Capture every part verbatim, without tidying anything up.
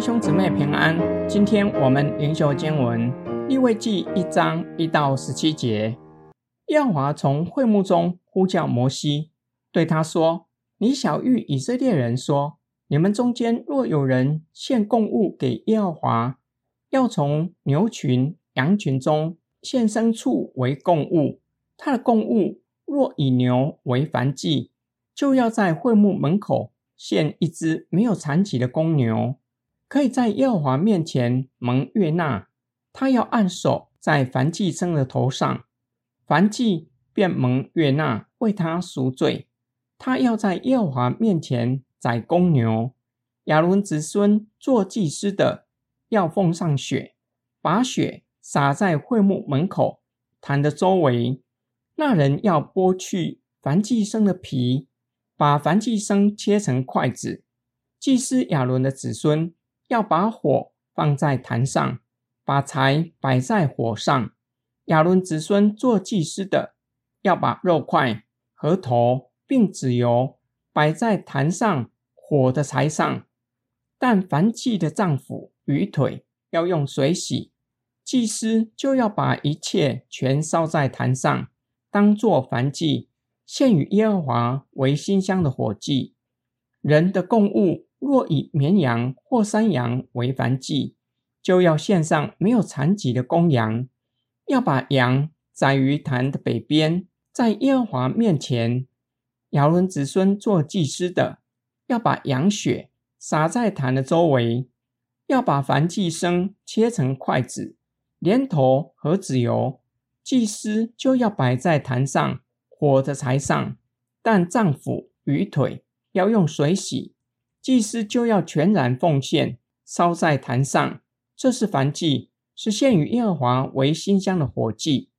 弟兄姊妹平安，今天我们灵修经文利未记一章一到十七节。耶和华从会幕中呼叫摩西，对他说：你晓谕以色列人说，你们中间若有人献供物给耶和华，要从牛群、羊群中献牲畜为供物，他的供物若以牛为燔祭，就要在会幕门口献一只没有残疾的公牛，可以在耶和华面前蒙悦纳。他要按手在燔祭牲的头上，燔祭便蒙悦纳，为他赎罪。他要在耶和华面前宰公牛，亚伦子孙做祭司的要奉上血，把血洒在会幕门口坛的周围。那人要剥去燔祭牲的皮，把燔祭牲切成块子。祭司亚伦的子孙要把火放在坛上，把柴摆在火上。亚伦子孙做祭司的要把肉块、核头并脂油摆在坛上火的柴上。但燔祭的脏腑、鱼腿要用水洗，祭司就要把一切全烧在坛上，当作燔祭，献与耶和华为馨香的火祭。人的供物若以绵羊或山羊为燔祭，就要献上没有残疾的公羊，要把羊宰于坛的北边，在耶和华面前。亚伦子孙做祭司的要把羊血洒在坛的周围，要把燔祭牲切成块子，连头和脂油，祭司就要摆在坛上火的柴上。但脏腑、鱼腿要用水洗，祭司就要全然奉献，烧在坛上。这是燔祭，是献与耶和华为馨香的火祭。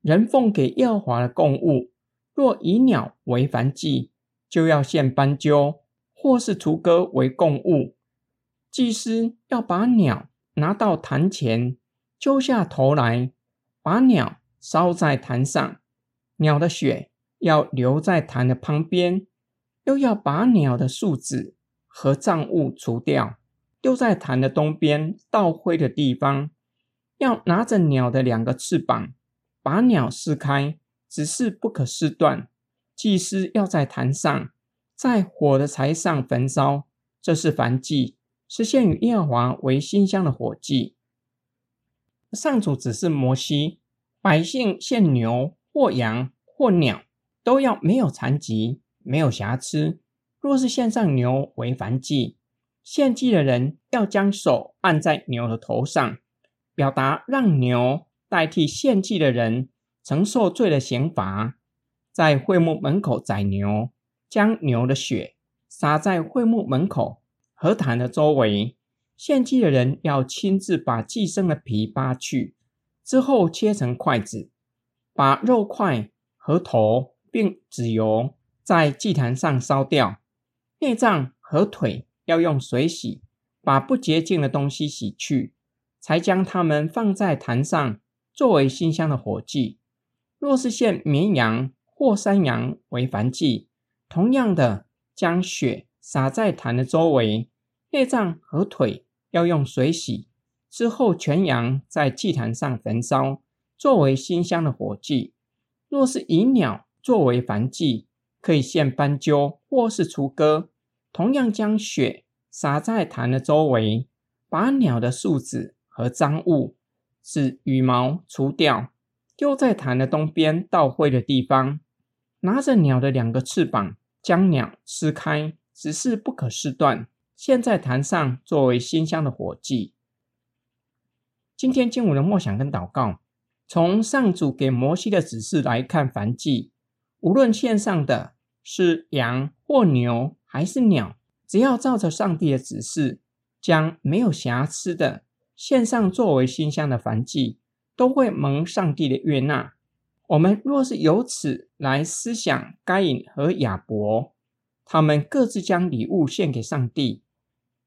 人奉给耶和华的供物，若以鸟为燔祭，就要献斑鸠或是雏鸽为供物。祭司要把鸟拿到坛前，揪下头来，把鸟烧在坛上。鸟的血要留在坛的旁边，又要把鸟的宿子和脏物除掉，丢在坛的东边倒灰的地方。要拿着鸟的两个翅膀，把鸟撕开，只是不可撕断。祭司要在坛上，在火的柴上焚烧。这是燔祭，是献与耶和华为馨香的火祭。上主指示摩西，百姓献牛或羊或鸟，都要没有残疾，没有瑕疵。若是献上牛为燔祭，献祭的人要将手按在牛的头上，表达让牛代替献祭的人承受罪的刑罚。在会幕门口宰牛，将牛的血洒在会幕门口和坛的周围。献祭的人要亲自把祭牲的皮扒去，之后切成块子，把肉块、和头并脂油在祭坛上烧掉。内脏和腿要用水洗，把不洁净的东西洗去，才将它们放在坛上，作为馨香的火祭。若是献绵羊或山羊为燔祭，同样的将血洒在坛的周围，内脏和腿要用水洗，之后全羊在祭坛上焚烧，作为馨香的火祭。若是以鸟作为燔祭，可以献斑鸠或是雏鸽，同样将血洒在坛的周围，把鸟的宿子和脏物、指羽毛除掉，丢在坛的东边倒灰的地方。拿着鸟的两个翅膀，将鸟撕开，只是不可撕断，献在坛上，作为馨香的火祭。今天经文的默想跟祷告，从上主给摩西的指示来看，燔祭无论献上的是羊或牛还是鸟，只要照着上帝的指示，将没有瑕疵的献上作为馨香的燔祭，都会蒙上帝的悦纳。我们若是由此来思想该隐和亚伯，他们各自将礼物献给上帝。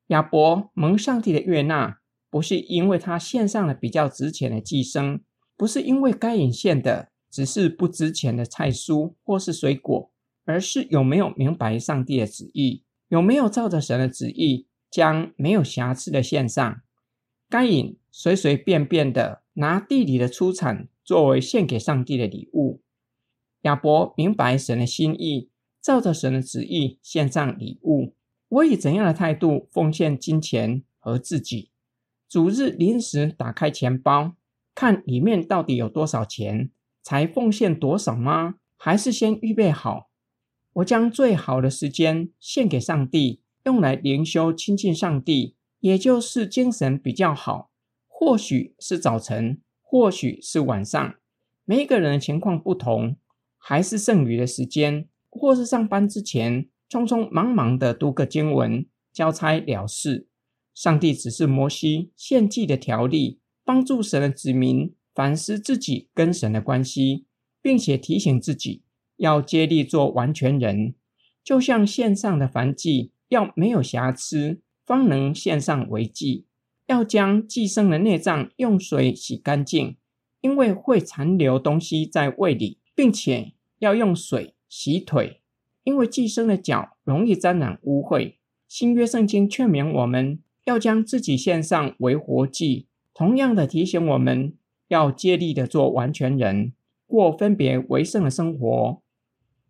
亚伯蒙上帝的悦纳，不是因为他献上了比较值钱的祭牲，不是因为该隐献的只是不值钱的菜蔬或是水果，而是有没有明白上帝的旨意，有没有照着神的旨意将没有瑕疵的献上。该隐随随便便的拿弟弟的出产作为献给上帝的礼物。亚伯明白神的心意，照着神的旨意献上礼物。我以怎样的态度奉献金钱和自己？主日临时打开钱包，看里面到底有多少钱，才奉献多少吗？还是先预备好？我将最好的时间献给上帝，用来灵修亲近上帝，也就是精神比较好。或许是早晨，或许是晚上，每一个人的情况不同，还是剩余的时间，或是上班之前，匆匆忙忙的读个经文，交差了事。上帝指示摩西献祭的条例，帮助神的子民反思自己跟神的关系，并且提醒自己要竭力做完全人，就像献上的燔祭要没有瑕疵，方能献上为祭。要将祭牲的内脏用水洗干净，因为会残留东西在胃里，并且要用水洗腿，因为祭牲的脚容易沾染污秽。新约圣经劝勉我们要将自己献上为活祭，同样的提醒我们要竭力的做完全人，过分别为圣的生活。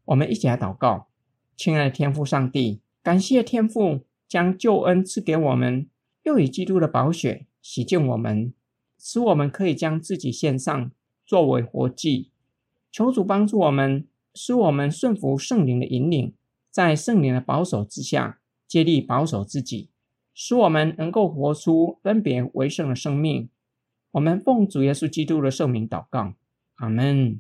我们一起来祷告。亲爱的天父上帝，感谢天父将救恩赐给我们，又以基督的宝血洗净我们，使我们可以将自己献上作为活祭。求主帮助我们，使我们顺服圣灵的引领，在圣灵的保守之下竭力保守自己，使我们能够活出分别为圣的生命。我们奉主耶稣基督的圣名祷告，阿们。